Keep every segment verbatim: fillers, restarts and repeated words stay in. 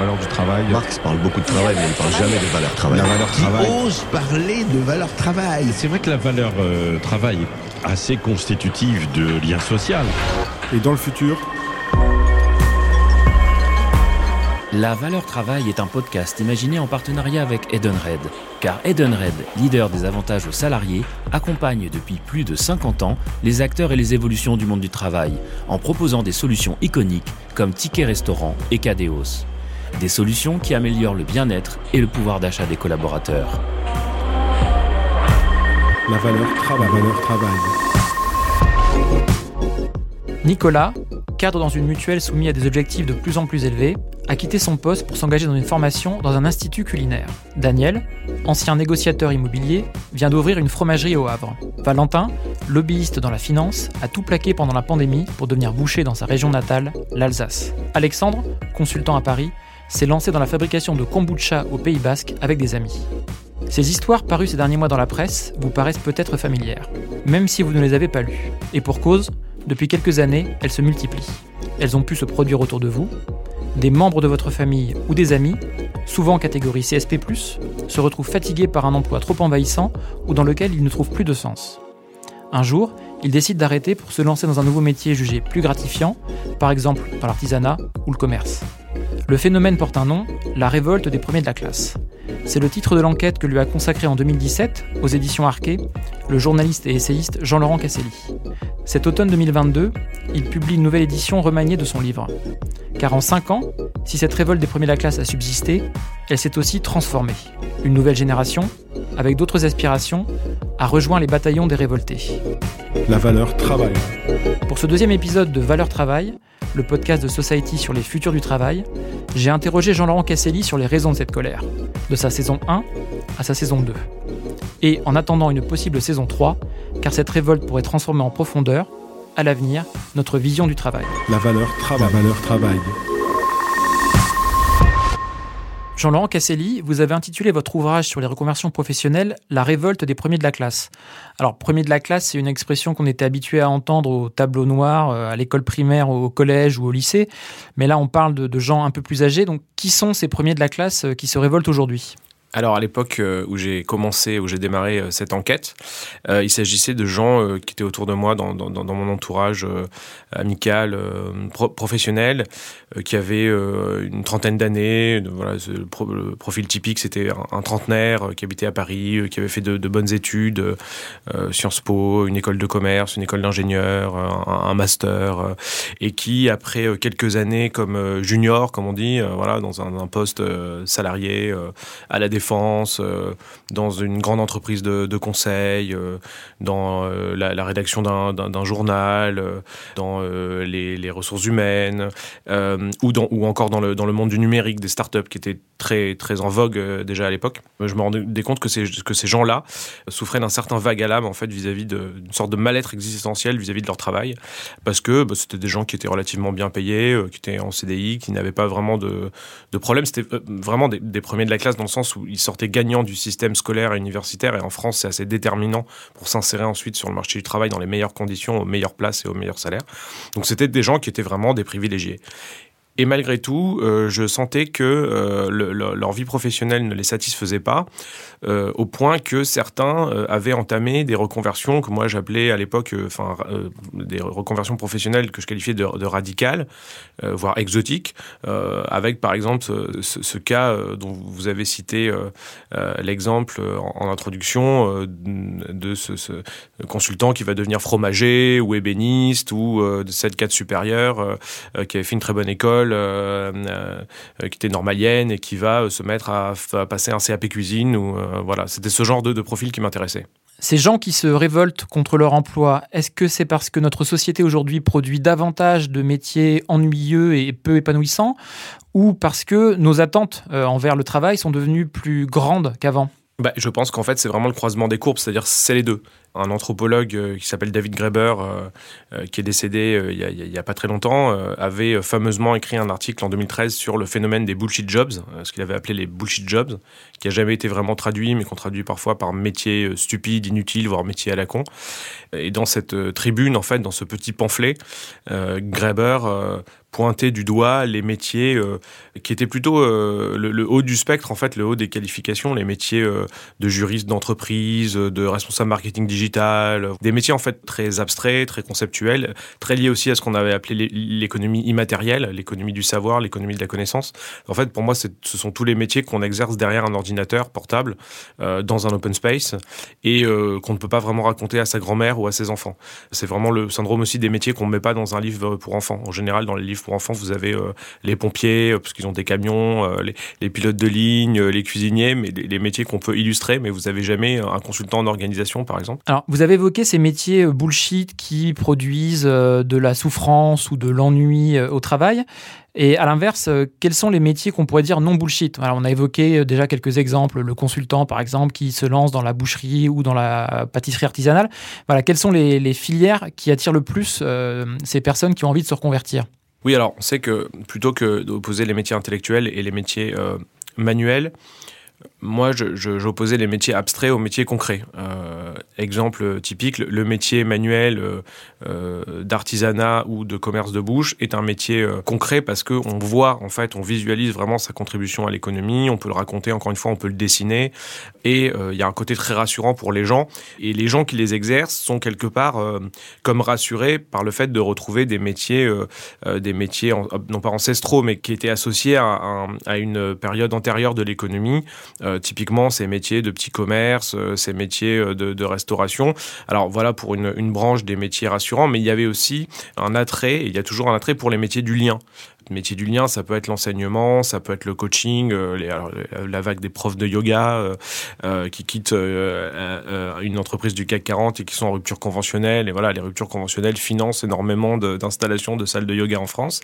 valeur du travail. Marx parle beaucoup de travail, mais il ne parle jamais de valeur travail. La valeur travail. Qui ose parler de valeur travail. C'est vrai que la valeur euh, travail est assez constitutive de lien social. Et dans le futur, La Valeur Travail est un podcast imaginé en partenariat avec Edenred, car Edenred, leader des avantages aux salariés, accompagne depuis plus de cinquante ans les acteurs et les évolutions du monde du travail, en proposant des solutions iconiques comme Ticket Restaurant et Cadeos. Des solutions qui améliorent le bien-être et le pouvoir d'achat des collaborateurs. La Valeur Travail. La Valeur Travail. Nicolas, cadre dans une mutuelle soumise à des objectifs de plus en plus élevés, a quitté son poste pour s'engager dans une formation dans un institut culinaire. Daniel, ancien négociateur immobilier, vient d'ouvrir une fromagerie au Havre. Valentin, lobbyiste dans la finance, a tout plaqué pendant la pandémie pour devenir boucher dans sa région natale, l'Alsace. Alexandre, consultant à Paris, s'est lancé dans la fabrication de kombucha au Pays Basque avec des amis. Ces histoires parues ces derniers mois dans la presse vous paraissent peut-être familières, même si vous ne les avez pas lues. Et pour cause, depuis quelques années, elles se multiplient. Elles ont pu se produire autour de vous. Des membres de votre famille ou des amis, souvent en catégorie C S P plus, se retrouvent fatigués par un emploi trop envahissant ou dans lequel ils ne trouvent plus de sens. Un jour, ils décident d'arrêter pour se lancer dans un nouveau métier jugé plus gratifiant, par exemple dans l'artisanat ou le commerce. Le phénomène porte un nom, la révolte des premiers de la classe. C'est le titre de l'enquête que lui a consacré en deux mille dix-sept, aux éditions Arkhé, le journaliste et essayiste Jean-Laurent Cassely. Cet automne deux mille vingt-deux, il publie une nouvelle édition remaniée de son livre. Car en cinq ans, si cette révolte des premiers de la classe a subsisté, elle s'est aussi transformée. Une nouvelle génération, avec d'autres aspirations, a rejoint les bataillons des révoltés. La valeur travail. Pour ce deuxième épisode de Valeur Travail, le podcast de Society sur les futurs du travail, j'ai interrogé Jean-Laurent Cassely sur les raisons de cette colère, de sa saison un à sa saison deux. Et en attendant une possible saison trois, car cette révolte pourrait transformer en profondeur, à l'avenir, notre vision du travail. La valeur travail. La valeur travail. Jean-Laurent Cassely, vous avez intitulé votre ouvrage sur les reconversions professionnelles « La révolte des premiers de la classe ». Alors, premiers de la classe, c'est une expression qu'on était habitué à entendre au tableau noir, à l'école primaire, au collège ou au lycée. Mais là, on parle de, de gens un peu plus âgés. Donc, qui sont ces premiers de la classe qui se révoltent aujourd'hui ? Alors, à l'époque où j'ai commencé, où j'ai démarré cette enquête, euh, il s'agissait de gens euh, qui étaient autour de moi, dans, dans, dans mon entourage euh, amical, euh, pro- professionnel, euh, qui avaient euh, une trentaine d'années. De, voilà, le, pro- le profil typique, c'était un, un trentenaire euh, qui habitait à Paris, euh, qui avait fait de, de bonnes études, euh, Sciences Po, une école de commerce, une école d'ingénieur, un, un master, euh, et qui, après euh, quelques années comme euh, junior, comme on dit, euh, voilà, dans un, un poste euh, salarié, euh, à la défense, Défense, euh, dans une grande entreprise de, de conseil, euh, dans euh, la, la rédaction d'un, d'un, d'un journal, euh, dans euh, les, les ressources humaines, euh, ou, dans, ou encore dans le, dans le monde du numérique, des startups qui étaient très, très en vogue euh, déjà à l'époque. Je me rendais compte que ces, que ces gens-là souffraient d'un certain vague à l'âme, en fait, vis-à-vis de, d'une sorte de mal-être existentiel vis-à-vis de leur travail, parce que bah, c'était des gens qui étaient relativement bien payés, euh, qui étaient en C D I, qui n'avaient pas vraiment de, de problème. C'était vraiment des, des premiers de la classe dans le sens où ils sortaient gagnants du système scolaire et universitaire, et en France, c'est assez déterminant pour s'insérer ensuite sur le marché du travail dans les meilleures conditions, aux meilleures places et aux meilleurs salaires. Donc, c'était des gens qui étaient vraiment des privilégiés. Et malgré tout, euh, je sentais que euh, le, le, leur vie professionnelle ne les satisfaisait pas, euh, au point que certains euh, avaient entamé des reconversions que moi j'appelais à l'époque, enfin euh, euh, des reconversions professionnelles que je qualifiais de, de radicales, euh, voire exotiques, euh, avec par exemple ce, ce, ce cas euh, dont vous avez cité euh, euh, l'exemple en, en introduction euh, de ce, ce consultant qui va devenir fromager ou ébéniste, ou euh, de cette cadre supérieure euh, qui avait fait une très bonne école, Euh, euh, qui était normalienne et qui va euh, se mettre à, à passer un C A P cuisine. Ou, euh, voilà. C'était ce genre de, de profil qui m'intéressait. Ces gens qui se révoltent contre leur emploi, est-ce que c'est parce que notre société aujourd'hui produit davantage de métiers ennuyeux et peu épanouissants, ou parce que nos attentes euh, envers le travail sont devenues plus grandes qu'avant ? Bah, je pense qu'en fait, c'est vraiment le croisement des courbes, c'est-à-dire c'est les deux. un anthropologue qui s'appelle David Graeber, euh, qui est décédé euh, il n'y a, a pas très longtemps, euh, avait fameusement écrit un article en deux mille treize sur le phénomène des bullshit jobs, euh, ce qu'il avait appelé les bullshit jobs, qui n'a jamais été vraiment traduit, mais qu'on traduit parfois par métier stupide, inutile, voire métier à la con. Et dans cette euh, tribune, en fait, dans ce petit pamphlet, euh, Graeber euh, pointer du doigt les métiers euh, qui étaient plutôt euh, le, le haut du spectre, en fait, le haut des qualifications, les métiers euh, de juriste d'entreprise, de responsable marketing digital, des métiers en fait très abstraits, très conceptuels, très liés aussi à ce qu'on avait appelé l'économie immatérielle, l'économie du savoir, l'économie de la connaissance. En fait, pour moi, c'est, ce sont tous les métiers qu'on exerce derrière un ordinateur portable, euh, dans un open space, et euh, qu'on ne peut pas vraiment raconter à sa grand-mère ou à ses enfants. C'est vraiment le syndrome aussi des métiers qu'on ne met pas dans un livre pour enfants. En général, dans les livres pour enfants, vous avez euh, les pompiers, euh, parce qu'ils ont des camions, euh, les, les pilotes de ligne, euh, les cuisiniers, mais les, les métiers qu'on peut illustrer, mais vous n'avez jamais euh, un consultant en organisation, par exemple. Alors, vous avez évoqué ces métiers euh, bullshit qui produisent euh, de la souffrance ou de l'ennui euh, au travail. Et à l'inverse, euh, quels sont les métiers qu'on pourrait dire non bullshit ? Alors, on a évoqué euh, déjà quelques exemples, le consultant, par exemple, qui se lance dans la boucherie ou dans la pâtisserie artisanale. Voilà, quelles sont les, les filières qui attirent le plus euh, ces personnes qui ont envie de se reconvertir ? Oui, alors on sait que plutôt que d'opposer les métiers intellectuels et les métiers euh, manuels, moi je, je, j'opposais les métiers abstraits aux métiers concrets. Euh, exemple typique, le métier manuel euh, d'artisanat ou de commerce de bouche est un métier euh, concret parce qu'on voit, en fait, on visualise vraiment sa contribution à l'économie, on peut le raconter, encore une fois, on peut le dessiner, et il euh, y a un côté très rassurant pour les gens, et les gens qui les exercent sont quelque part euh, comme rassurés par le fait de retrouver des métiers, euh, euh, des métiers en, non pas ancestraux, mais qui étaient associés à, à, à une période antérieure de l'économie, euh, typiquement ces métiers de petit commerce, euh, ces métiers de, de restauration. Alors voilà pour une, une branche des métiers rassurants, mais il y avait aussi un attrait, et il y a toujours un attrait pour les métiers du lien. Le métier du lien, ça peut être l'enseignement, ça peut être le coaching, euh, les, alors, la vague des profs de yoga euh, euh, qui quittent euh, euh, une entreprise du C A C quarante et qui sont en rupture conventionnelle. Et voilà, les ruptures conventionnelles financent énormément de, d'installations de salles de yoga en France,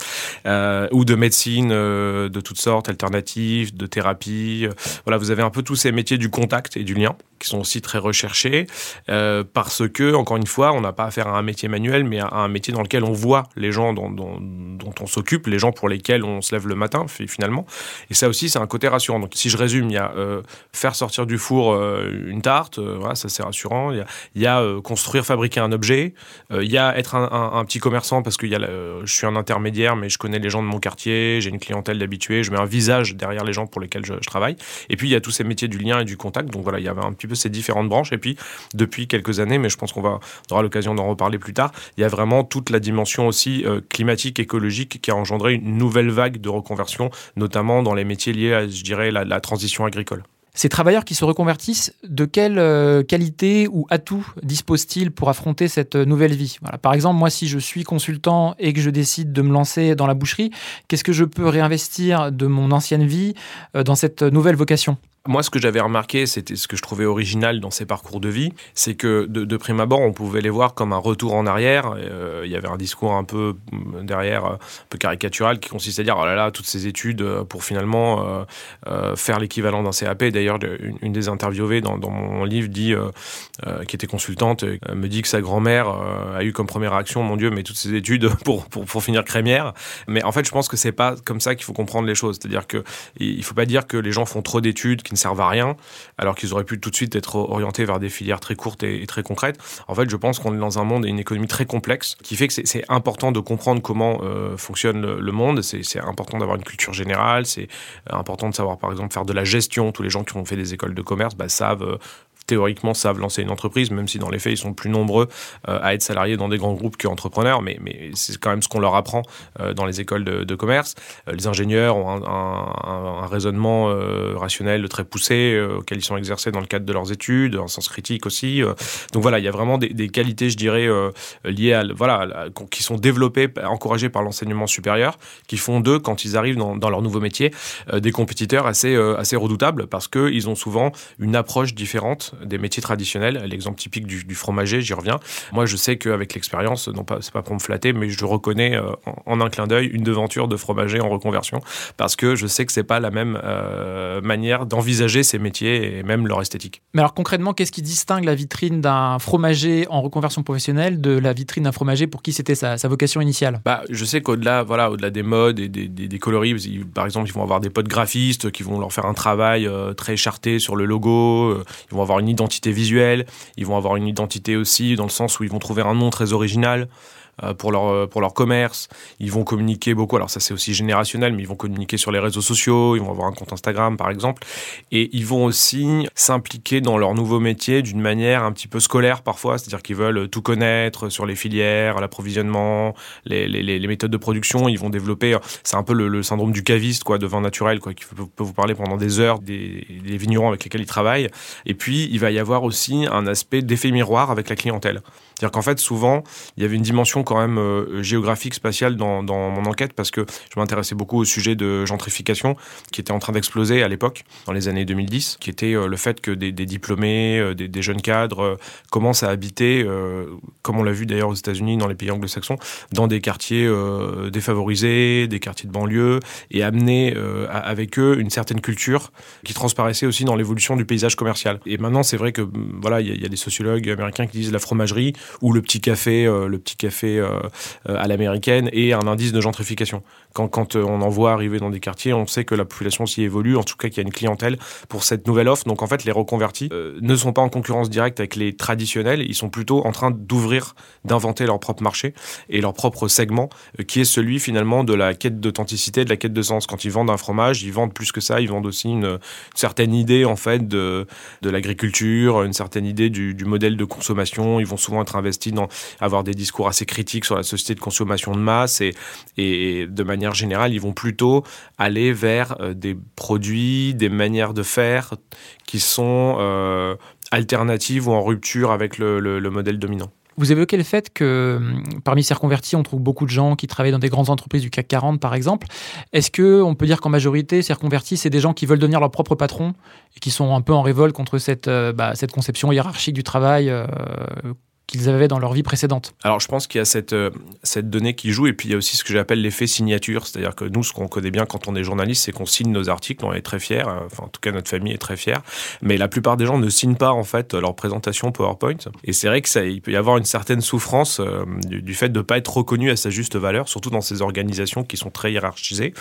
euh, ou de médecine euh, de toutes sortes, alternatives, de thérapie. Voilà, vous avez un peu tous ces métiers du contact et du lien qui sont aussi très recherchés euh, parce que, encore une fois, on n'a pas affaire à un métier manuel, mais à un métier dans lequel on voit les gens dont, dont, dont on s'occupe, les gens pour lesquels on se lève le matin, finalement. Et ça aussi, c'est un côté rassurant. Donc, si je résume, il y a euh, faire sortir du four euh, une tarte, euh, voilà, ça c'est rassurant. Il y a, il y a euh, construire, fabriquer un objet. Euh, il y a être un, un, un petit commerçant parce que il y a, euh, je suis un intermédiaire, mais je connais les gens de mon quartier, j'ai une clientèle d'habitués, je mets un visage derrière les gens pour lesquels je, je travaille. Et puis, il y a tous ces métiers du lien et du contact. Donc, voilà, il y avait un petit peu ces différentes branches. Et puis, depuis quelques années, mais je pense qu'on va, on aura l'occasion d'en reparler plus tard, il y a vraiment toute la dimension aussi euh, climatique, écologique qui a engendré une nouvelle vague de reconversion, notamment dans les métiers liés à, je dirais, la, la transition agricole. Ces travailleurs qui se reconvertissent, de quelle euh, qualité ou atout disposent-ils pour affronter cette nouvelle vie ? Voilà. Par exemple, moi, si je suis consultant et que je décide de me lancer dans la boucherie, qu'est-ce que je peux réinvestir de mon ancienne vie euh, dans cette nouvelle vocation ? Moi, ce que j'avais remarqué, c'était ce que je trouvais original dans ces parcours de vie, c'est que de, de prime abord, on pouvait les voir comme un retour en arrière. Euh, il y avait un discours un peu derrière, un peu caricatural, qui consistait à dire « Oh là là, toutes ces études pour finalement euh, euh, faire l'équivalent d'un C A P ». D'ailleurs, une, une des interviewées dans, dans mon livre, dit, euh, euh, qui était consultante, euh, me dit que sa grand-mère euh, a eu comme première réaction « Mon Dieu, mais toutes ces études pour, pour, pour finir crémière ». Mais en fait, je pense que c'est pas comme ça qu'il faut comprendre les choses. C'est-à-dire qu'il ne faut pas dire que les gens font trop d'études, ne servent à rien, alors qu'ils auraient pu tout de suite être orientés vers des filières très courtes et, et très concrètes. En fait, je pense qu'on est dans un monde et une économie très complexe, qui fait que c'est, c'est important de comprendre comment euh, fonctionne le, le monde, c'est, c'est important d'avoir une culture générale, c'est important de savoir, par exemple, faire de la gestion. Tous les gens qui ont fait des écoles de commerce bah, savent... Euh, théoriquement savent lancer une entreprise, même si dans les faits, ils sont plus nombreux euh, à être salariés dans des grands groupes qu'entrepreneurs, mais, mais c'est quand même ce qu'on leur apprend euh, dans les écoles de, de commerce. Euh, les ingénieurs ont un, un, un raisonnement euh, rationnel très poussé, euh, auquel ils sont exercés dans le cadre de leurs études, un sens critique aussi. Euh. Donc voilà, il y a vraiment des, des qualités, je dirais, euh, liées à, voilà, à, qui sont développées, encouragées par l'enseignement supérieur, qui font d'eux, quand ils arrivent dans, dans leur nouveau métier, euh, des compétiteurs assez, euh, assez redoutables, parce qu'ils ont souvent une approche différente des métiers traditionnels. L'exemple typique du, du fromager, j'y reviens. Moi, je sais qu'avec l'expérience, non pas, c'est pas pour me flatter, mais je reconnais euh, en, en un clin d'œil une devanture de fromager en reconversion, parce que je sais que c'est pas la même euh, manière d'envisager ces métiers et même leur esthétique. Mais alors concrètement, qu'est-ce qui distingue la vitrine d'un fromager en reconversion professionnelle de la vitrine d'un fromager pour qui c'était sa, sa vocation initiale ? Bah, je sais qu'au-delà, voilà, au-delà des modes et des, des, des coloris, par exemple, ils vont avoir des potes graphistes qui vont leur faire un travail euh, très charté sur le logo, euh, ils vont avoir une identité visuelle, ils vont avoir une identité aussi dans le sens où ils vont trouver un nom très original pour leur, pour leur commerce. Ils vont communiquer beaucoup, alors ça c'est aussi générationnel, mais ils vont communiquer sur les réseaux sociaux, ils vont avoir un compte Instagram par exemple, et ils vont aussi s'impliquer dans leur nouveau métier d'une manière un petit peu scolaire parfois, c'est-à-dire qu'ils veulent tout connaître sur les filières, l'approvisionnement, les, les, les méthodes de production. Ils vont développer, c'est un peu le, le syndrome du caviste, quoi, de vin naturel, quoi, qui peut vous parler pendant des heures des, des vignerons avec lesquels ils travaillent. Et puis il va y avoir aussi un aspect d'effet miroir avec la clientèle. C'est-à-dire qu'en fait, souvent, il y avait une dimension quand même euh, géographique, spatiale dans, dans mon enquête, parce que je m'intéressais beaucoup au sujet de gentrification, qui était en train d'exploser à l'époque, dans les années deux mille dix, qui était euh, le fait que des, des diplômés, euh, des, des jeunes cadres euh, commencent à habiter, euh, comme on l'a vu d'ailleurs aux États-Unis, dans les pays anglo-saxons, dans des quartiers euh, défavorisés, des quartiers de banlieue, et amener euh, à, avec eux une certaine culture qui transparaissait aussi dans l'évolution du paysage commercial. Et maintenant, c'est vrai que voilà, il y, y a des sociologues américains qui disent la fromagerie, ou le petit café, euh, le petit café euh, euh, à l'américaine, et un indice de gentrification. Quand, quand on en voit arriver dans des quartiers, on sait que la population s'y évolue, en tout cas qu'il y a une clientèle pour cette nouvelle offre. Donc en fait, les reconvertis euh, ne sont pas en concurrence directe avec les traditionnels, ils sont plutôt en train d'ouvrir, d'inventer leur propre marché et leur propre segment, euh, qui est celui finalement de la quête d'authenticité, de la quête de sens. Quand ils vendent un fromage, ils vendent plus que ça, ils vendent aussi une, une certaine idée en fait de, de l'agriculture, une certaine idée du, du modèle de consommation. Ils vont souvent être investis dans avoir des discours assez critiques sur la société de consommation de masse, et, et de manière générale, ils vont plutôt aller vers des produits, des manières de faire qui sont euh, alternatives ou en rupture avec le, le, le modèle dominant. Vous évoquez le fait que parmi ces reconvertis, on trouve beaucoup de gens qui travaillent dans des grandes entreprises du C A C quarante, par exemple. Est-ce qu'on peut dire qu'en majorité, ces reconvertis, c'est des gens qui veulent devenir leur propre patron et qui sont un peu en révolte contre cette, euh, bah, cette conception hiérarchique du travail euh, qu'ils avaient dans leur vie précédente? Alors, je pense qu'il y a cette, euh, cette donnée qui joue, et puis il y a aussi ce que j'appelle l'effet signature, c'est-à-dire que nous, ce qu'on connaît bien quand on est journaliste, c'est qu'on signe nos articles, on est très fiers, euh, enfin, en tout cas, notre famille est très fière, mais la plupart des gens ne signent pas, en fait, leur présentation PowerPoint, et c'est vrai que ça, il peut y avoir une certaine souffrance euh, du, du fait de ne pas être reconnu à sa juste valeur, surtout dans ces organisations qui sont très hiérarchisées,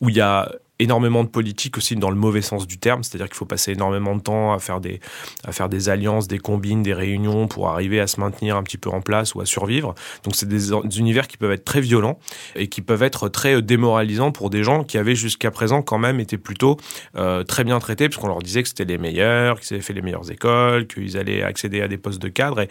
où il y a énormément de politique aussi dans le mauvais sens du terme, c'est-à-dire qu'il faut passer énormément de temps à faire des, à faire des alliances, des combines, des réunions pour arriver à se maintenir un petit peu en place ou à survivre. Donc c'est des univers qui peuvent être très violents et qui peuvent être très démoralisants pour des gens qui avaient jusqu'à présent quand même été plutôt euh, très bien traités, puisqu'on leur disait que c'était les meilleurs, qu'ils avaient fait les meilleures écoles, qu'ils allaient accéder à des postes de cadre. Et,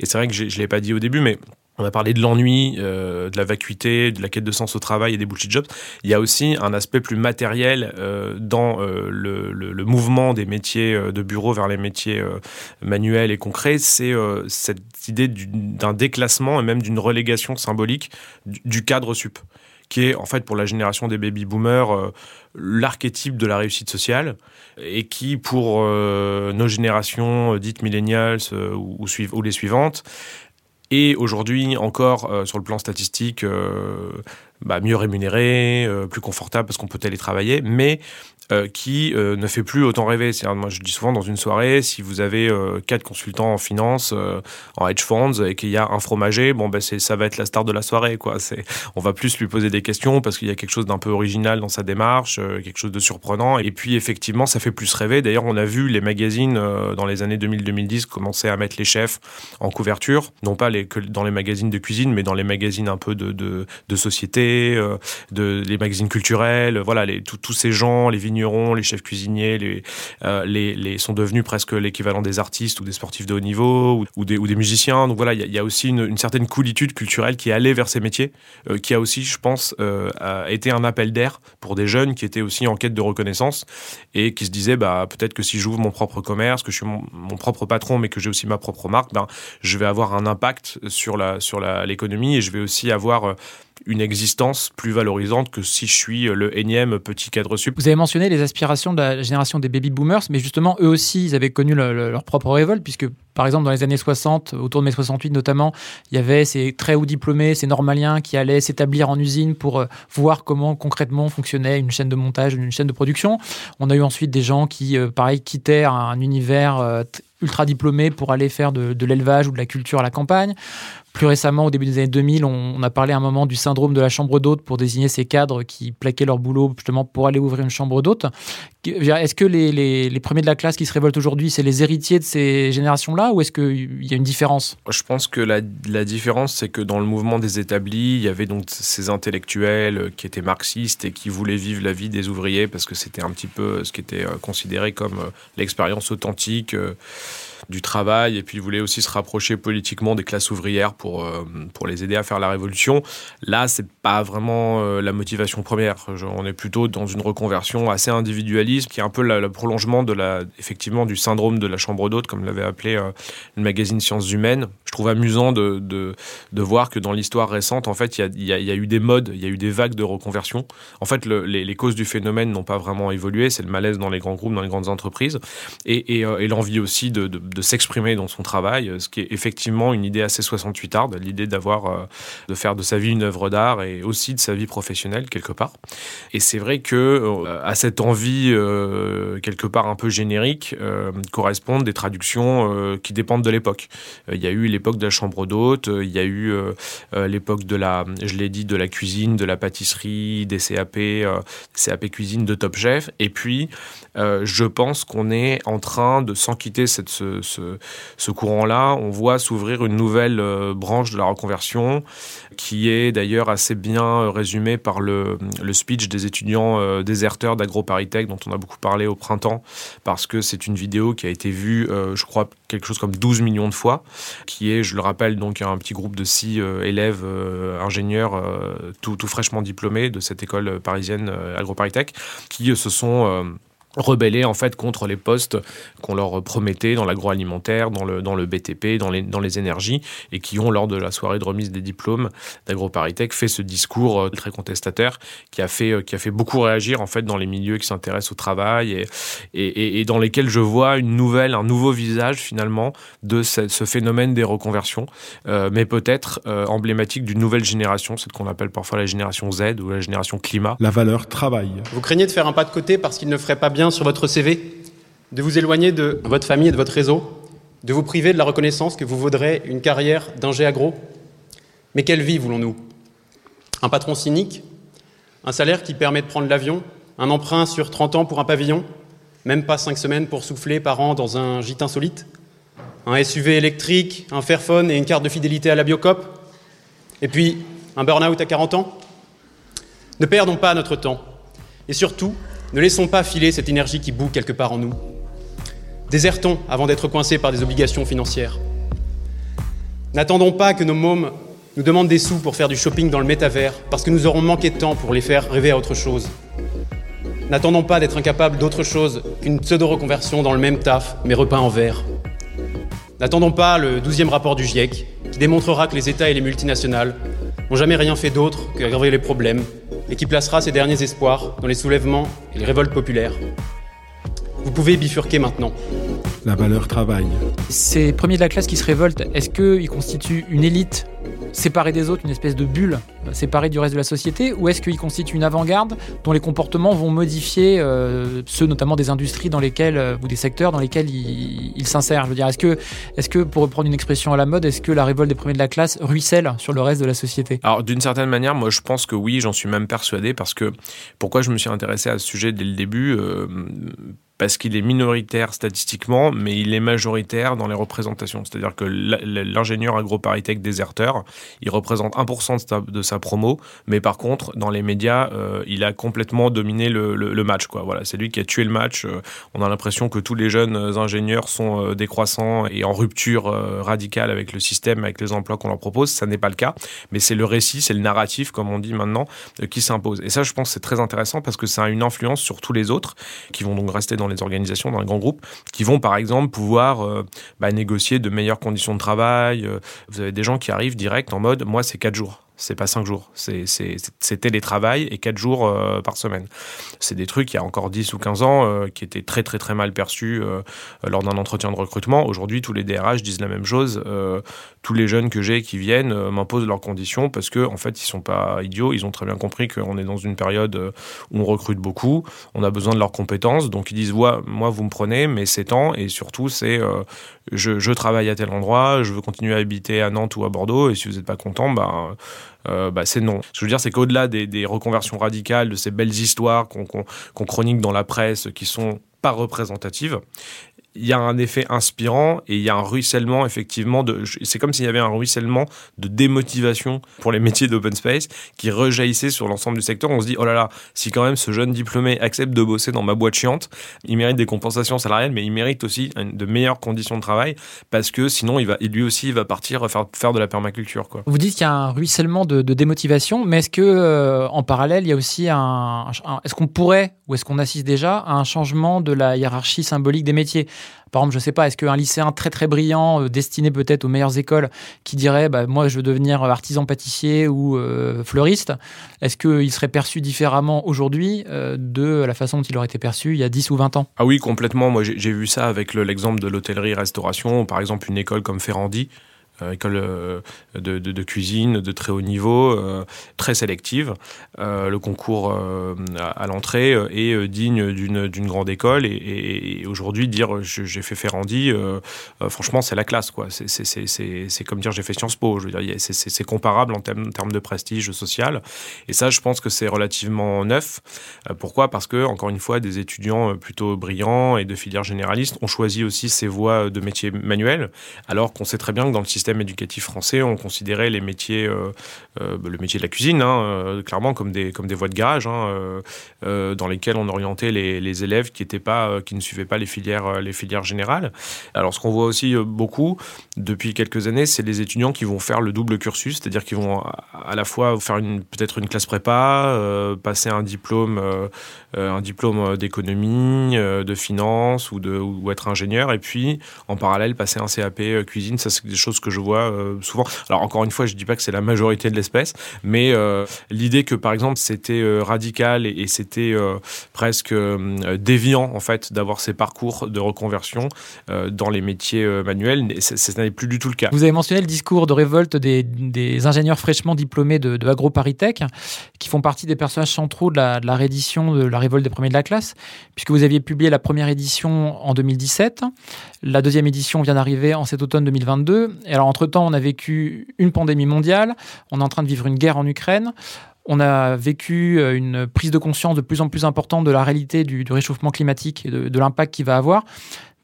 et c'est vrai que je ne l'ai pas dit au début, mais on a parlé de l'ennui, euh, de la vacuité, de la quête de sens au travail et des bullshit jobs. Il y a aussi un aspect plus matériel euh, dans euh, le, le, le mouvement des métiers euh, de bureau vers les métiers euh, manuels et concrets. C'est euh, cette idée du, d'un déclassement et même d'une relégation symbolique du, du cadre sup, qui est en fait pour la génération des baby-boomers euh, l'archétype de la réussite sociale, et qui pour euh, nos générations euh, dites millennials euh, ou, ou, suiv- ou les suivantes, et aujourd'hui, encore, euh, sur le plan statistique, euh, bah, mieux rémunéré, euh, plus confortable parce qu'on peut télétravailler, mais euh, qui euh, ne fait plus autant rêver. C'est-à-dire, moi, je dis souvent, dans une soirée, si vous avez euh, quatre consultants en finance, euh, en hedge funds, et qu'il y a un fromager, bon, bah, c'est, ça va être la star de la soirée, quoi. C'est, on va plus lui poser des questions parce qu'il y a quelque chose d'un peu original dans sa démarche, euh, quelque chose de surprenant. Et puis, effectivement, ça fait plus rêver. D'ailleurs, on a vu les magazines, euh, dans les années deux mille à deux mille dix, commencer à mettre les chefs en couverture, non pas les que dans les magazines de cuisine, mais dans les magazines un peu de, de, de société, euh, de, les magazines culturels, voilà, les, tous ces gens, les vignerons, les chefs cuisiniers, les, euh, les, les sont devenus presque l'équivalent des artistes ou des sportifs de haut niveau, ou, ou, des, ou des musiciens. Donc voilà, il y, y a aussi une, une certaine coolitude culturelle qui est allée vers ces métiers, euh, qui a aussi, je pense, euh, a été un appel d'air pour des jeunes qui étaient aussi en quête de reconnaissance et qui se disaient, bah, peut-être que si j'ouvre mon propre commerce, que je suis mon, mon propre patron, mais que j'ai aussi ma propre marque, ben, je vais avoir un impact sur la sur la l'économie, et je vais aussi avoir euh, une existence plus valorisante que si je suis le énième petit cadre sup. Vous avez mentionné les aspirations de la génération des baby-boomers, mais justement, eux aussi, ils avaient connu le, le, leur propre révolte, puisque, par exemple, dans les années soixante, autour de mai soixante-huit notamment, il y avait ces très hauts diplômés, ces normaliens qui allaient s'établir en usine pour euh, voir comment concrètement fonctionnait une chaîne de montage, une chaîne de production. On a eu ensuite des gens qui, euh, pareil, quittaient un, un univers euh, t- ultra diplômés pour aller faire de, de l'élevage ou de la culture à la campagne. Plus récemment, au début des années deux mille, on, on a parlé à un moment du syndrome de la chambre d'hôte pour désigner ces cadres qui plaquaient leur boulot justement pour aller ouvrir une chambre d'hôte. Est-ce que les, les, les premiers de la classe qui se révoltent aujourd'hui, c'est les héritiers de ces générations-là, ou est-ce qu'il y a une différence ? Je pense que la, la différence, c'est que dans le mouvement des établis, il y avait donc ces intellectuels qui étaient marxistes et qui voulaient vivre la vie des ouvriers parce que c'était un petit peu ce qui était considéré comme l'expérience authentique du travail, et puis ils voulaient aussi se rapprocher politiquement des classes ouvrières pour, euh, pour les aider à faire la révolution. Là, c'est pas vraiment euh, la motivation première. Je, on est plutôt dans une reconversion assez individualiste, qui est un peu le prolongement de la, effectivement, du syndrome de la chambre d'hôte, comme l'avait appelé euh, le magazine Sciences Humaines. Je trouve amusant de, de, de voir que dans l'histoire récente, en fait, il y, y, y a eu des modes, il y a eu des vagues de reconversion. En fait, le, les, les causes du phénomène n'ont pas vraiment évolué. C'est le malaise dans les grands groupes, dans les grandes entreprises, et, et, euh, et l'envie aussi de, de de s'exprimer dans son travail, ce qui est effectivement une idée assez soixante-huitarde, l'idée d'avoir, euh, de faire de sa vie une œuvre d'art et aussi de sa vie professionnelle, quelque part. Et c'est vrai que euh, à cette envie, euh, quelque part un peu générique, euh, correspondent des traductions euh, qui dépendent de l'époque. Il euh, y a eu l'époque de la chambre d'hôte, il euh, y a eu euh, l'époque de la, je l'ai dit, de la cuisine, de la pâtisserie, des C A P, euh, C A P cuisine, de Top Chef. Et puis, euh, je pense qu'on est en train de s'en quitter cette, ce, Ce, ce courant-là, on voit s'ouvrir une nouvelle euh, branche de la reconversion qui est d'ailleurs assez bien euh, résumée par le, le speech des étudiants euh, déserteurs d'AgroParisTech dont on a beaucoup parlé au printemps, parce que c'est une vidéo qui a été vue, euh, je crois, quelque chose comme douze millions de fois, qui est, je le rappelle, donc un petit groupe de six euh, élèves euh, ingénieurs euh, tout, tout fraîchement diplômés de cette école parisienne euh, AgroParisTech qui euh, se sont... Euh, rebeller en fait contre les postes qu'on leur promettait dans l'agroalimentaire, dans le, dans le B T P, dans les, dans les énergies, et qui ont, lors de la soirée de remise des diplômes d'AgroParisTech, fait ce discours très contestataire qui a fait, qui a fait beaucoup réagir en fait dans les milieux qui s'intéressent au travail et, et, et dans lesquels je vois une nouvelle, un nouveau visage finalement de ce, ce phénomène des reconversions, euh, mais peut-être euh, emblématique d'une nouvelle génération, celle qu'on appelle parfois la génération Z ou la génération climat. La valeur travail. Vous craignez de faire un pas de côté parce qu'il ne ferait pas bien sur votre C V, de vous éloigner de votre famille et de votre réseau, de vous priver de la reconnaissance que vous vaudrait une carrière d'ingé agro. Mais quelle vie voulons-nous ? Un patron cynique ? Un salaire qui permet de prendre l'avion ? Un emprunt sur trente ans pour un pavillon ? Même pas cinq semaines pour souffler par an dans un gîte insolite ? Un S U V électrique, un Fairphone et une carte de fidélité à la Biocop ? Et puis, un burn-out à quarante ans ? Ne perdons pas notre temps. Et surtout, ne laissons pas filer cette énergie qui bout quelque part en nous. Désertons avant d'être coincés par des obligations financières. N'attendons pas que nos mômes nous demandent des sous pour faire du shopping dans le métavers, parce que nous aurons manqué de temps pour les faire rêver à autre chose. N'attendons pas d'être incapables d'autre chose qu'une pseudo-reconversion dans le même taf, mais repeint en vert. N'attendons pas le douzième rapport du GIEC, qui démontrera que les États et les multinationales n'ont jamais rien fait d'autre qu'aggraver les problèmes, et qui placera ses derniers espoirs dans les soulèvements et les révoltes populaires. Vous pouvez bifurquer maintenant. La valeur travail. Ces premiers de la classe qui se révoltent, est-ce qu'ils constituent une élite séparée des autres, une espèce de bulle séparée du reste de la société, ou est-ce qu'ils constituent une avant-garde dont les comportements vont modifier euh, ceux notamment des industries dans lesquelles, ou des secteurs dans lesquels ils, ils s'insèrent ? Je veux dire, est-ce que, est-ce que, pour reprendre une expression à la mode, est-ce que la révolte des premiers de la classe ruisselle sur le reste de la société ? Alors, d'une certaine manière, moi je pense que oui, j'en suis même persuadé, parce que pourquoi je me suis intéressé à ce sujet dès le début euh, parce qu'il est minoritaire statistiquement, mais il est majoritaire dans les représentations. C'est-à-dire que l'ingénieur AgroParisTech déserteur, il représente un pour cent de sa, de sa promo, mais par contre, dans les médias, euh, il a complètement dominé le, le, le match, quoi. Voilà, c'est lui qui a tué le match. Euh, on a l'impression que tous les jeunes ingénieurs sont euh, décroissants et en rupture euh, radicale avec le système, avec les emplois qu'on leur propose. Ça n'est pas le cas, mais c'est le récit, c'est le narratif, comme on dit maintenant, euh, qui s'impose. Et ça, je pense que c'est très intéressant parce que ça a une influence sur tous les autres qui vont donc rester dans les les organisations, dans les grands groupes, qui vont par exemple pouvoir euh, bah, négocier de meilleures conditions de travail. Vous avez des gens qui arrivent direct en mode « moi c'est quatre jours ». c'est pas cinq jours, c'est, c'est, c'est télétravail et quatre jours euh, par semaine. C'est des trucs, il y a encore dix ou quinze ans, euh, qui étaient très très très mal perçus euh, lors d'un entretien de recrutement. Aujourd'hui, tous les D R H disent la même chose. Euh, tous les jeunes que j'ai qui viennent euh, m'imposent leurs conditions parce que en fait, ils sont pas idiots. Ils ont très bien compris qu'on est dans une période où on recrute beaucoup, on a besoin de leurs compétences. Donc ils disent, ouais, moi, vous me prenez, mais c'est temps. Et surtout, c'est euh, je, je travaille à tel endroit, je veux continuer à habiter à Nantes ou à Bordeaux. Et si vous n'êtes pas content, ben... Euh, bah c'est non. Ce que je veux dire, c'est qu'au-delà des, des reconversions radicales, de ces belles histoires qu'on, qu'on, qu'on chronique dans la presse, qui sont pas représentatives, il y a un effet inspirant et il y a un ruissellement, effectivement, de, c'est comme s'il y avait un ruissellement de démotivation pour les métiers d'open space qui rejaillissait sur l'ensemble du secteur. On se dit, oh là là, si quand même ce jeune diplômé accepte de bosser dans ma boîte chiante, il mérite des compensations salariales, mais il mérite aussi de meilleures conditions de travail parce que sinon, il va, lui aussi, il va partir faire, faire de la permaculture, quoi. Vous dites qu'il y a un ruissellement de, de démotivation, mais est-ce que, euh, en parallèle, il y a aussi un, un... Est-ce qu'on pourrait, ou est-ce qu'on assiste déjà à un changement de la hiérarchie symbolique des métiers ? Par exemple, je ne sais pas, est-ce qu'un lycéen très très brillant, destiné peut-être aux meilleures écoles, qui dirait bah, « moi je veux devenir artisan pâtissier ou euh, fleuriste », est-ce qu'il serait perçu différemment aujourd'hui euh, de la façon dont il aurait été perçu il y a dix ou vingt ans ? Ah oui, complètement. Moi j'ai, j'ai vu ça avec le, l'exemple de l'hôtellerie-restauration, par exemple une école comme Ferrandi, école de, de, de cuisine de très haut niveau, euh, très sélective, euh, le concours euh, à, à l'entrée est euh, digne d'une, d'une grande école et, et, et aujourd'hui dire je, j'ai fait Ferrandi, euh, euh, franchement c'est la classe, quoi. C'est, c'est, c'est, c'est, c'est comme dire j'ai fait Sciences Po, je veux dire, c'est, c'est, c'est comparable en termes, en termes de prestige social et ça je pense que c'est relativement neuf. Euh, pourquoi ? Parce que encore une fois des étudiants plutôt brillants et de filières généralistes ont choisi aussi ces voies de métiers manuels alors qu'on sait très bien que dans le système éducatif français, on considérait les métiers, euh, euh, le métier de la cuisine, hein, euh, clairement comme des comme des voies de garage, hein, euh, euh, dans lesquelles on orientait les, les élèves qui étaient pas, euh, qui ne suivaient pas les filières les filières générales. Alors ce qu'on voit aussi euh, beaucoup depuis quelques années, c'est les étudiants qui vont faire le double cursus, c'est-à-dire qu'ils vont à, à la fois faire une peut-être une classe prépa, euh, passer un diplôme, euh, un diplôme d'économie, euh, de finance ou de ou être ingénieur, et puis en parallèle passer un C A P cuisine. Ça c'est des choses que je vois euh, souvent. Alors encore une fois, je dis pas que c'est la majorité de l'espèce, mais euh, l'idée que par exemple c'était euh, radical et, et c'était euh, presque euh, déviant en fait d'avoir ces parcours de reconversion euh, dans les métiers euh, manuels, ce n'est plus du tout le cas. Vous avez mentionné le discours de révolte des, des ingénieurs fraîchement diplômés de, de AgroParisTech, qui font partie des personnages centraux de la, de la réédition de la révolte des premiers de la classe, puisque vous aviez publié la première édition en deux mille dix-sept, la deuxième édition vient d'arriver en cet automne deux mille vingt-deux. Et alors, Alors, entre-temps, on a vécu une pandémie mondiale, on est en train de vivre une guerre en Ukraine, on a vécu une prise de conscience de plus en plus importante de la réalité du, du réchauffement climatique et de, de l'impact qu'il va avoir.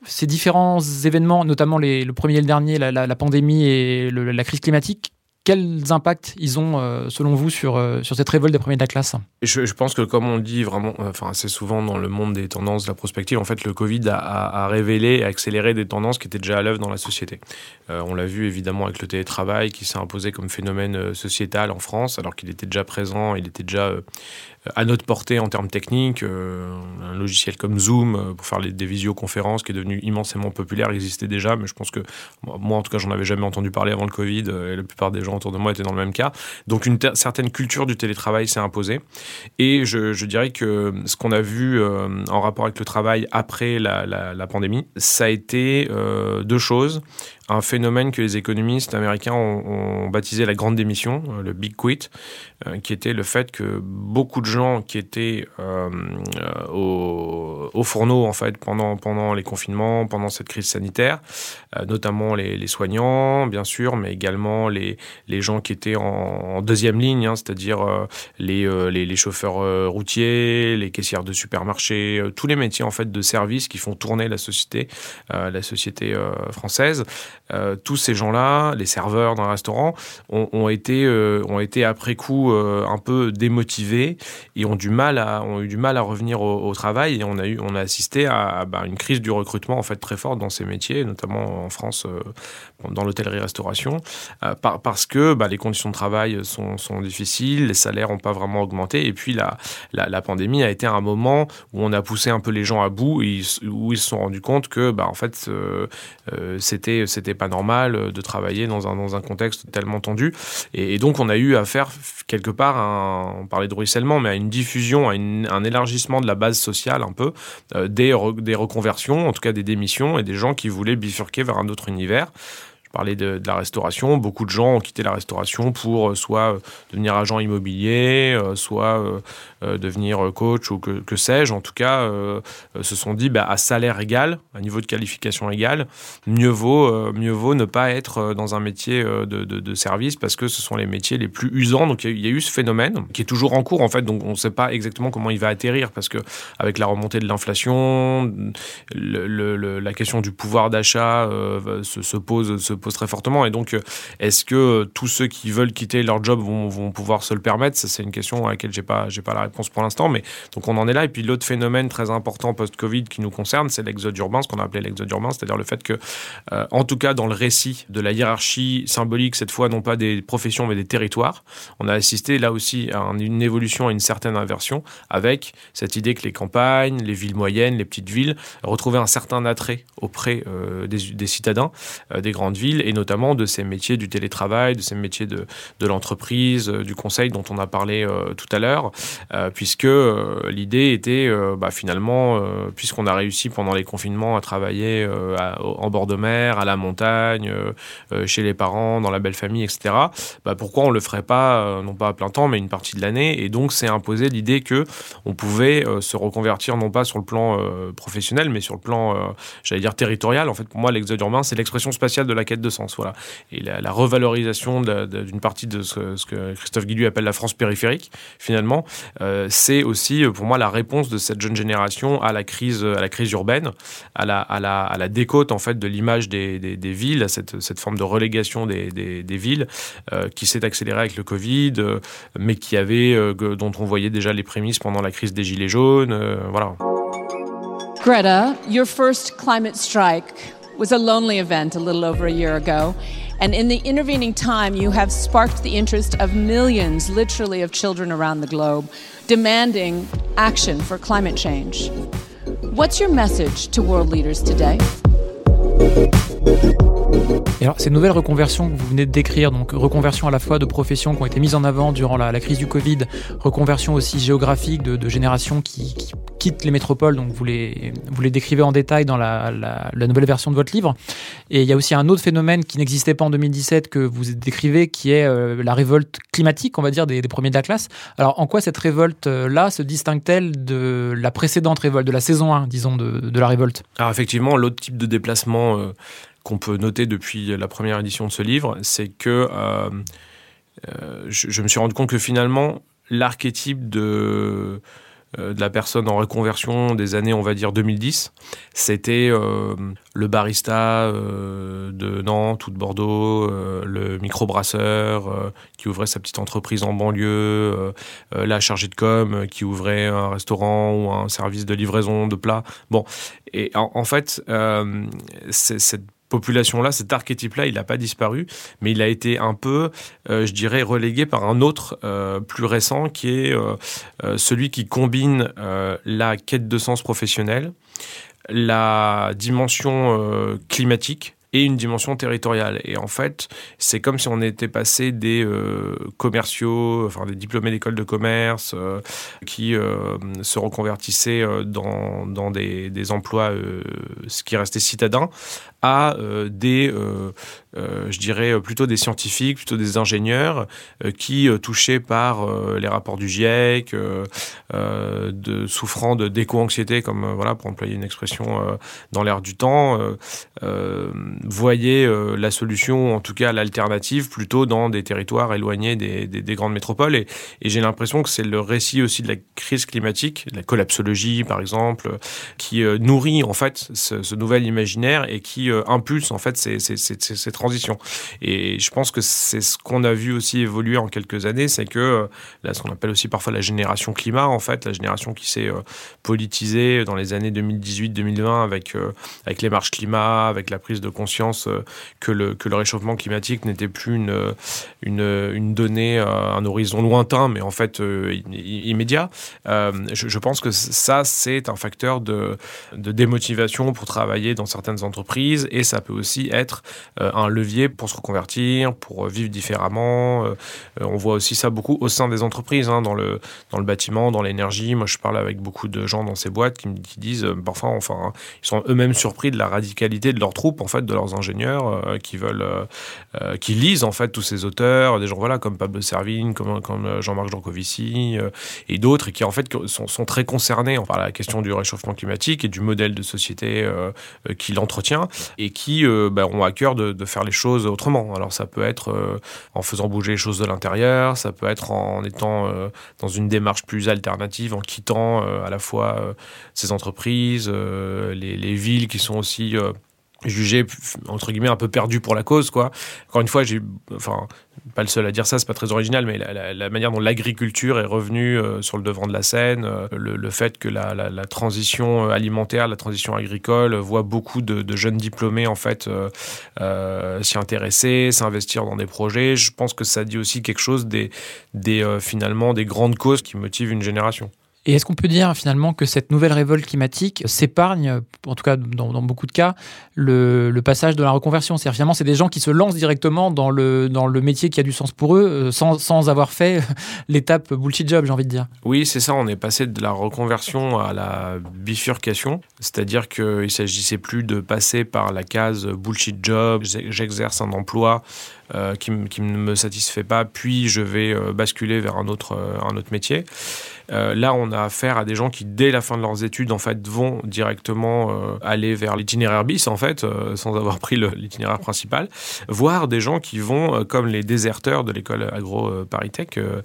Ces différents événements, notamment les, le premier et le dernier, la, la, la pandémie et le, la crise climatique, quels impacts ils ont, selon vous, sur, sur cette révolte des premiers de la classe ? je, je pense que, comme on le dit vraiment, enfin, assez souvent dans le monde des tendances, de la prospective, en fait, le Covid a, a, a révélé et accéléré des tendances qui étaient déjà à l'œuvre dans la société. Euh, on l'a vu, évidemment, avec le télétravail qui s'est imposé comme phénomène sociétal en France, alors qu'il était déjà présent, il était déjà euh, à notre portée en termes techniques. Euh, un logiciel comme Zoom, pour faire les, des visioconférences, qui est devenu immensément populaire, existait déjà, mais je pense que, moi, en tout cas, j'en avais jamais entendu parler avant le Covid, et la plupart des gens autour de moi étaient dans le même cas. Donc, une ter- certaine culture du télétravail s'est imposée. Et je, je dirais que ce qu'on a vu euh, en rapport avec le travail après la, la, la pandémie, ça a été euh, deux choses. Un phénomène que les économistes américains ont, ont baptisé la grande démission, le Big Quit, euh, qui était le fait que beaucoup de gens qui étaient euh, au, au fourneau en fait pendant pendant les confinements, pendant cette crise sanitaire, euh, notamment les, les soignants bien sûr, mais également les les gens qui étaient en, en deuxième ligne, hein, c'est-à-dire euh, les, euh, les les chauffeurs euh, routiers, les caissières de supermarchés, euh, tous les métiers en fait de service qui font tourner la société, euh, la société euh, française. Euh, tous ces gens-là, les serveurs d'un restaurant, ont, ont été euh, ont été après coup euh, un peu démotivés et ont du mal à ont eu du mal à revenir au, au travail et on a eu on a assisté à, à bah, une crise du recrutement en fait très forte dans ces métiers, notamment en France euh, dans l'hôtellerie-restauration, euh, par, parce que bah, les conditions de travail sont sont difficiles, les salaires n'ont pas vraiment augmenté et puis la, la la pandémie a été un moment où on a poussé un peu les gens à bout et où ils se sont rendus compte que bah en fait euh, euh, c'était c'était pas normal de travailler dans un, dans un contexte tellement tendu. Et, et donc, on a eu à faire quelque part, un, on parlait de ruissellement, mais à une diffusion, à une, un élargissement de la base sociale un peu, euh, des, re, des reconversions, en tout cas des démissions et des gens qui voulaient bifurquer vers un autre univers. Je parlais de, de la restauration. Beaucoup de gens ont quitté la restauration pour euh, soit euh, devenir agent immobilier, euh, soit euh, euh, devenir coach ou que, que sais-je. En tout cas, euh, euh, se sont dit bah, à salaire égal, à niveau de qualification égal, mieux vaut, euh, mieux vaut ne pas être dans un métier de, de, de service parce que ce sont les métiers les plus usants. Donc, il y, y a eu ce phénomène qui est toujours en cours, en fait. Donc, on ne sait pas exactement comment il va atterrir parce qu'avec la remontée de l'inflation, le, le, le, la question du pouvoir d'achat euh, se, se pose... Se pose très fortement. Et donc, est-ce que tous ceux qui veulent quitter leur job vont, vont pouvoir se le permettre ? Ça, c'est une question à laquelle j'ai pas, j'ai pas la réponse pour l'instant, mais donc on en est là. Et puis, l'autre phénomène très important post-Covid qui nous concerne, c'est l'exode urbain, ce qu'on a appelé l'exode urbain, c'est-à-dire le fait que, euh, en tout cas, dans le récit de la hiérarchie symbolique, cette fois, non pas des professions, mais des territoires, on a assisté là aussi à une évolution, à une certaine inversion, avec cette idée que les campagnes, les villes moyennes, les petites villes, retrouvaient un certain attrait auprès euh, des, des citadins, euh, des grandes villes, et notamment de ces métiers du télétravail, de ces métiers de, de l'entreprise, euh, du conseil dont on a parlé euh, tout à l'heure, euh, puisque euh, l'idée était euh, bah, finalement, euh, puisqu'on a réussi pendant les confinements à travailler euh, à, en bord de mer, à la montagne, euh, chez les parents, dans la belle famille, et cetera, bah, pourquoi on ne le ferait pas, euh, non pas à plein temps, mais une partie de l'année. Et donc, c'est imposé l'idée qu'on pouvait euh, se reconvertir non pas sur le plan euh, professionnel, mais sur le plan, euh, j'allais dire, territorial. En fait, pour moi, l'exode urbain, c'est l'expression spatiale de la quête de sens, voilà. Et la, la revalorisation de, de, d'une partie de ce, ce que Christophe Guilluy appelle la France périphérique, finalement, euh, c'est aussi pour moi la réponse de cette jeune génération à la crise, à la crise urbaine, à la, à la, à la décote en fait de l'image des, des, des villes, à cette, cette forme de relégation des, des, des villes euh, qui s'est accélérée avec le Covid, euh, mais qui avait, euh, dont on voyait déjà les prémices pendant la crise des Gilets jaunes, euh, voilà. Greta, your first climate strike was a lonely event a little over a year ago. And in the intervening time, you have sparked the interest of millions, literally, of children around the globe, demanding action for climate change. What's your message to world leaders today? Et alors, ces nouvelles reconversions que vous venez de décrire, donc reconversions à la fois de professions qui ont été mises en avant durant la, la crise du Covid, reconversions aussi géographiques de, de générations qui, qui quittent les métropoles, donc vous les, vous les décrivez en détail dans la, la, la nouvelle version de votre livre. Et il y a aussi un autre phénomène qui n'existait pas en deux mille dix-sept que vous décrivez, qui est euh, la révolte climatique, on va dire, des, des premiers de la classe. Alors, en quoi cette révolte-là euh, se distingue-t-elle de la précédente révolte, de la saison un, disons, de, de la révolte ? Alors, effectivement, l'autre type de déplacement... Euh... qu'on peut noter depuis la première édition de ce livre, c'est que euh, euh, je, je me suis rendu compte que finalement, l'archétype de, euh, de la personne en reconversion des années, on va dire, deux mille dix, c'était euh, le barista euh, de Nantes ou de Bordeaux, euh, le microbrasseur euh, qui ouvrait sa petite entreprise en banlieue, euh, euh, la chargée de com euh, qui ouvrait un restaurant ou un service de livraison de plats. Bon, et en, en fait, euh, c'est, cette population-là, cet archétype-là, il n'a pas disparu, mais il a été un peu, euh, je dirais, relégué par un autre euh, plus récent, qui est euh, euh, celui qui combine euh, la quête de sens professionnelle, la dimension euh, climatique et une dimension territoriale. Et en fait, c'est comme si on était passé des euh, commerciaux, enfin des diplômés d'école de commerce euh, qui euh, se reconvertissaient dans, dans des, des emplois euh, ce qui restait citadins, à euh, des, euh, euh, je dirais, plutôt des scientifiques, plutôt des ingénieurs euh, qui, euh, touchés par euh, les rapports du GIEC, euh, euh, de, souffrant de, d'éco-anxiété, comme, euh, voilà, pour employer une expression euh, dans l'air du temps, euh, euh, voyaient euh, la solution, en tout cas l'alternative, plutôt dans des territoires éloignés des, des, des grandes métropoles. Et, et j'ai l'impression que c'est le récit aussi de la crise climatique, de la collapsologie, par exemple, qui euh, nourrit, en fait, ce, ce nouvel imaginaire et qui impulse en fait ces, ces, ces, ces transitions. Et je pense que c'est ce qu'on a vu aussi évoluer en quelques années, c'est que là, ce qu'on appelle aussi parfois la génération climat, en fait, la génération qui s'est euh, politisée dans les années deux mille dix-huit deux mille vingt avec, euh, avec les marches climat, avec la prise de conscience euh, que, le, que le réchauffement climatique n'était plus une, une, une donnée, euh, un horizon lointain, mais en fait euh, immédiat. Euh, je, je pense que ça, c'est un facteur de, de démotivation pour travailler dans certaines entreprises, entreprise, et ça peut aussi être euh, un levier pour se reconvertir, pour vivre différemment. Euh, on voit aussi ça beaucoup au sein des entreprises, hein, dans le, dans le bâtiment, dans l'énergie. Moi, je parle avec beaucoup de gens dans ces boîtes qui, qui disent, euh, parfois, enfin, hein, ils sont eux-mêmes surpris de la radicalité de leurs troupes, en fait, de leurs ingénieurs euh, qui veulent, euh, euh, qui lisent, en fait, tous ces auteurs, des gens, voilà, comme Pablo Servigne, comme, comme Jean-Marc Jancovici euh, et d'autres, qui, en fait, sont, sont très concernés par la question du réchauffement climatique et du modèle de société euh, qui l'entretient et qui euh, bah, ont à cœur de, de faire les choses autrement. Alors, ça peut être euh, en faisant bouger les choses de l'intérieur, ça peut être en étant euh, dans une démarche plus alternative, en quittant euh, à la fois euh, ces entreprises, euh, les, les villes qui sont aussi euh, jugées, entre guillemets, un peu perdues pour la cause, quoi. Encore une fois, j'ai... Enfin, pas le seul à dire ça, c'est pas très original, mais la, la, la manière dont l'agriculture est revenue euh, sur le devant de la scène, euh, le, le fait que la, la, la transition alimentaire, la transition agricole euh, voit beaucoup de, de jeunes diplômés en fait euh, euh, s'y intéresser, s'investir dans des projets. Je pense que ça dit aussi quelque chose des, des euh, finalement des grandes causes qui motivent une génération. Et est-ce qu'on peut dire finalement que cette nouvelle révolte climatique s'épargne, en tout cas dans, dans beaucoup de cas, le, le passage de la reconversion ? C'est-à-dire finalement, c'est des gens qui se lancent directement dans le, dans le métier qui a du sens pour eux, sans, sans avoir fait l'étape bullshit job, j'ai envie de dire. Oui, c'est ça, on est passé de la reconversion à la bifurcation, c'est-à-dire qu'il ne s'agissait plus de passer par la case bullshit job, j'exerce un emploi euh, qui, qui ne me satisfait pas, puis je vais euh, basculer vers un autre, euh, un autre métier. Euh, là, on a affaire à des gens qui, dès la fin de leurs études, en fait, vont directement euh, aller vers l'itinéraire bis, en fait, euh, sans avoir pris le, l'itinéraire principal, voire des gens qui vont, euh, comme les déserteurs de l'école AgroParisTech, euh,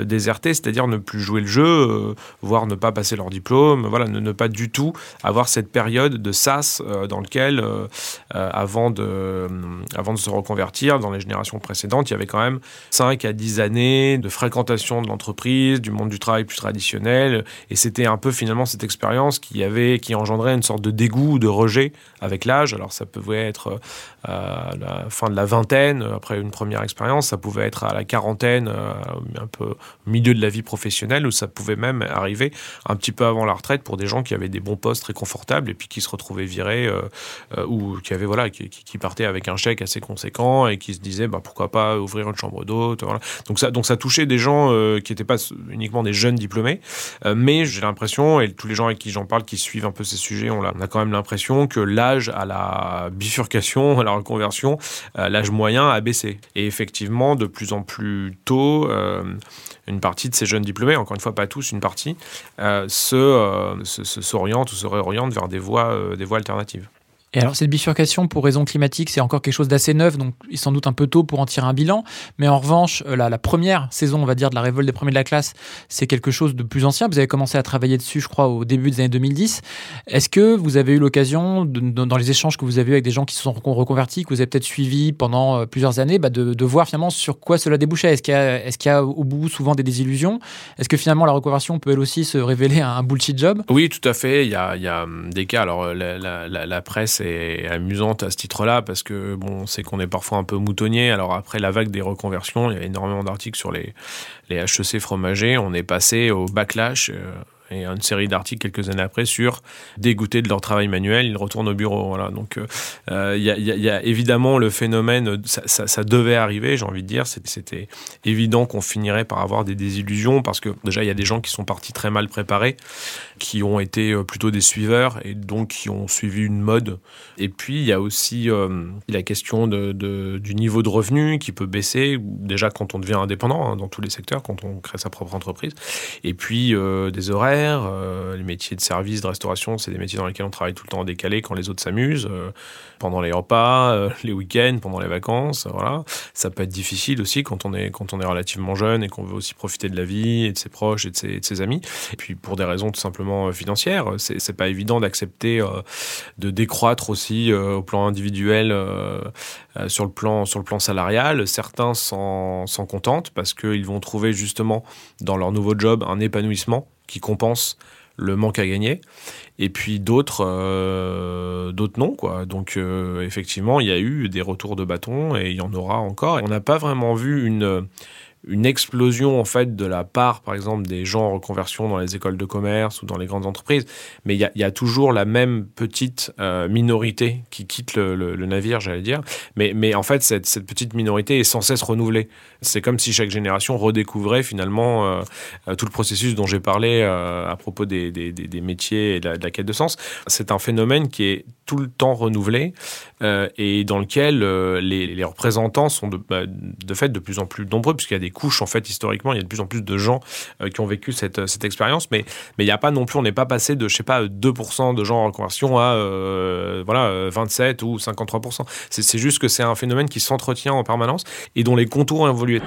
euh, déserter, c'est-à-dire ne plus jouer le jeu, euh, voire ne pas passer leur diplôme, voilà, ne, ne pas du tout avoir cette période de sas euh, dans lequel, euh, euh, avant, de, euh, avant de se reconvertir, dans les générations précédentes, il y avait quand même cinq à dix années de fréquentation de l'entreprise, du monde du travail plus traditionnel, et c'était un peu finalement cette expérience qui avait, qui engendrait une sorte de dégoût, de rejet avec l'âge. Alors ça pouvait être à la fin de la vingtaine, après une première expérience, ça pouvait être à la quarantaine, un peu au milieu de la vie professionnelle, ou ça pouvait même arriver un petit peu avant la retraite pour des gens qui avaient des bons postes très confortables et puis qui se retrouvaient virés euh, euh, ou qui avaient, voilà, qui, qui partaient avec un chèque assez conséquent et qui se disaient bah, pourquoi pas ouvrir une chambre d'hôte. Voilà. Donc ça, donc ça touchait des gens euh, qui n'étaient pas uniquement des jeunes diplômés. Mais j'ai l'impression, et tous les gens avec qui j'en parle qui suivent un peu ces sujets, on a quand même l'impression que l'âge à la bifurcation, à la reconversion, l'âge moyen a baissé. Et effectivement, de plus en plus tôt, une partie de ces jeunes diplômés, encore une fois pas tous, une partie, se, se, se s'oriente ou se réoriente vers des voies, des voies alternatives. Et alors, cette bifurcation pour raison climatique, c'est encore quelque chose d'assez neuf, donc sans doute un peu tôt pour en tirer un bilan. Mais en revanche, la, la première saison, on va dire, de la révolte des premiers de la classe, c'est quelque chose de plus ancien. Vous avez commencé à travailler dessus, je crois, au début des années deux mille dix. Est-ce que vous avez eu l'occasion, de, dans les échanges que vous avez eus avec des gens qui se sont reconvertis, que vous avez peut-être suivis pendant plusieurs années, bah de, de voir finalement sur quoi cela débouchait ? Est-ce qu'il y a, est-ce qu'il y a au bout souvent des désillusions ? Est-ce que finalement la reconversion peut elle aussi se révéler un, un bullshit job ? Oui, tout à fait. Il y a, il y a des cas. Alors, la, la, la, la presse est amusante à ce titre-là parce que bon, c'est qu'on est parfois un peu moutonnier. Alors après la vague des reconversions, il y a énormément d'articles sur les, les H E C fromagers. On est passé au backlash euh, et une série d'articles quelques années après sur dégoûtés de leur travail manuel, ils retournent au bureau. Voilà. Donc il euh, y, y, y a évidemment le phénomène, ça, ça, ça devait arriver, j'ai envie de dire. C'était, c'était évident qu'on finirait par avoir des désillusions parce que déjà il y a des gens qui sont partis très mal préparés, qui ont été plutôt des suiveurs et donc qui ont suivi une mode. Et puis, il y a aussi euh, la question de, de, du niveau de revenu qui peut baisser, déjà quand on devient indépendant, hein, dans tous les secteurs, quand on crée sa propre entreprise. Et puis, euh, des horaires, euh, les métiers de service, de restauration, c'est des métiers dans lesquels on travaille tout le temps en décalé quand les autres s'amusent, euh, pendant les repas, euh, les week-ends, pendant les vacances. Euh, voilà. Ça peut être difficile aussi quand on est, quand on est relativement jeune et qu'on veut aussi profiter de la vie et de ses proches et de ses, et de ses amis. Et puis, pour des raisons tout simplement financière. C'est, c'est pas évident d'accepter euh, de décroître aussi euh, au plan individuel, euh, euh, sur le plan, sur le plan salarial. Certains s'en, s'en contentent parce qu'ils vont trouver justement dans leur nouveau job un épanouissement qui compense le manque à gagner. Et puis d'autres, euh, d'autres non, quoi. Donc euh, effectivement, il y a eu des retours de bâton et il y en aura encore. Et on n'a pas vraiment vu une... une explosion en fait de la part, par exemple, des gens en reconversion dans les écoles de commerce ou dans les grandes entreprises. Mais il y a, y a toujours la même petite euh, minorité qui quitte le, le, le navire, j'allais dire. Mais, mais en fait, cette, cette petite minorité est sans cesse renouvelée. C'est comme si chaque génération redécouvrait finalement euh, tout le processus dont j'ai parlé euh, à propos des, des, des, des métiers et de la, de la quête de sens. C'est un phénomène qui est tout le temps renouvelé euh, et dans lequel euh, les, les représentants sont de, bah, de fait de plus en plus nombreux, puisqu'il y a des couches, en fait, historiquement, il y a de plus en plus de gens euh, qui ont vécu cette, cette expérience, mais mais il n'y a pas non plus, on n'est pas passé de, je sais pas, deux pour cent de gens en reconversion à euh, voilà, vingt-sept ou cinquante-trois pour cent. C'est, c'est juste que c'est un phénomène qui s'entretient en permanence et dont les contours ont évolué.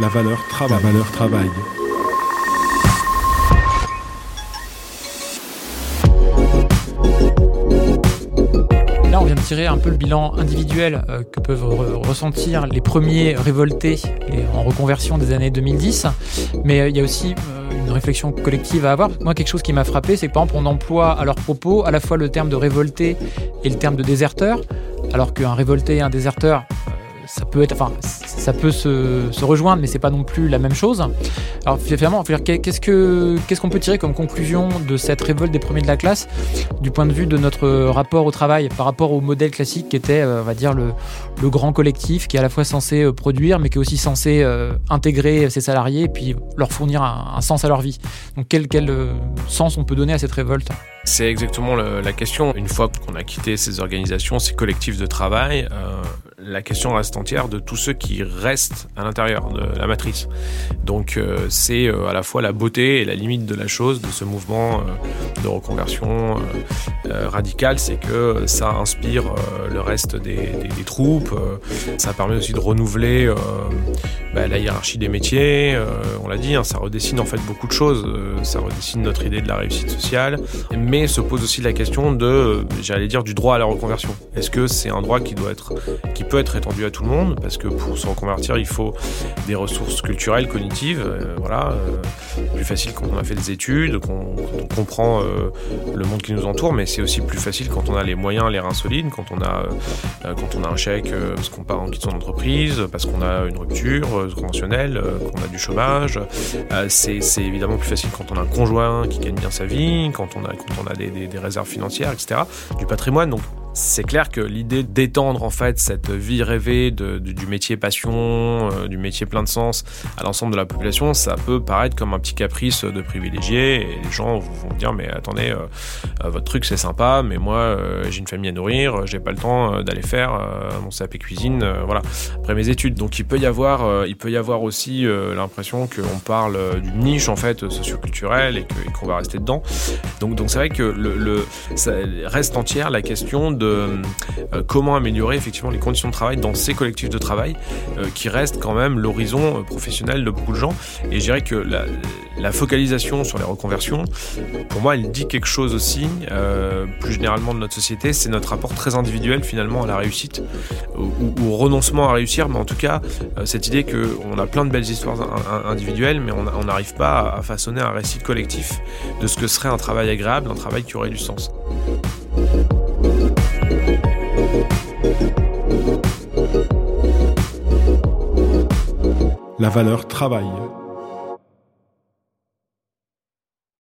La valeur travail. La valeur travail. Là, on vient de tirer un peu le bilan individuel euh, que peuvent re- ressentir les premiers révoltés les, en reconversion des années deux mille dix. Mais euh, il y a aussi euh, une réflexion collective à avoir. Moi, quelque chose qui m'a frappé, c'est que par exemple, on emploie à leur propos à la fois le terme de révolté et le terme de déserteur, alors qu'un révolté et un déserteur, ça peut être, enfin, ça peut se, se rejoindre, mais c'est pas non plus la même chose. Alors finalement, qu'est-ce que, qu'est-ce qu'on peut tirer comme conclusion de cette révolte des premiers de la classe du point de vue de notre rapport au travail par rapport au modèle classique qui était, on va dire, le, le grand collectif qui est à la fois censé produire, mais qui est aussi censé intégrer ses salariés et puis leur fournir un, un sens à leur vie. Donc quel, quel sens on peut donner à cette révolte ? C'est exactement le, la question. Une fois qu'on a quitté ces organisations, ces collectifs de travail, euh, la question reste entière de tous ceux qui restent à l'intérieur de la matrice. Donc euh, c'est euh, à la fois la beauté et la limite de la chose, de ce mouvement euh, de reconversion euh, euh, radicale, c'est que ça inspire euh, le reste des, des, des troupes, euh, ça permet aussi de renouveler euh, bah, la hiérarchie des métiers, euh, on l'a dit, hein, ça redessine en fait beaucoup de choses, euh, ça redessine notre idée de la réussite sociale, mais se pose aussi la question de, j'allais dire, du droit à la reconversion. Est-ce que c'est un droit qui doit être, qui peut être étendu à tout le monde ? Parce que pour se reconvertir, il faut des ressources culturelles, cognitives, euh, voilà, euh, plus facile quand on a fait des études, qu'on, qu'on comprend euh, le monde qui nous entoure, mais c'est aussi plus facile quand on a les moyens, les reins solides, quand on a, euh, quand on a un chèque, euh, parce qu'on part en quittant l'entreprise, parce qu'on a une rupture euh, conventionnelle, euh, qu'on a du chômage. Euh, c'est, c'est évidemment plus facile quand on a un conjoint qui gagne bien sa vie, quand on a, quand on on a des, des, des réserves financières, et cetera, du patrimoine. Donc, c'est clair que l'idée d'étendre en fait cette vie rêvée de, de, du métier passion, euh, du métier plein de sens à l'ensemble de la population, ça peut paraître comme un petit caprice de privilégié. Et les gens vont dire, mais attendez, euh, votre truc c'est sympa, mais moi euh, j'ai une famille à nourrir, j'ai pas le temps d'aller faire euh, mon C A P cuisine, euh, voilà, après mes études. Donc il peut y avoir, euh, il peut y avoir aussi euh, l'impression qu'on parle d'une niche en fait socioculturelle et, que, et qu'on va rester dedans. Donc donc c'est vrai que le, le ça reste entière la question de De, euh, comment améliorer effectivement les conditions de travail dans ces collectifs de travail euh, qui restent quand même l'horizon euh, professionnel de beaucoup de gens. Et je dirais que la, la focalisation sur les reconversions, pour moi, elle dit quelque chose aussi, euh, plus généralement de notre société, c'est notre rapport très individuel finalement à la réussite ou au renoncement à réussir, mais en tout cas, euh, cette idée qu'on a plein de belles histoires in, in, individuelles, mais on n'arrive pas à façonner un récit collectif de ce que serait un travail agréable, un travail qui aurait du sens. La valeur travail.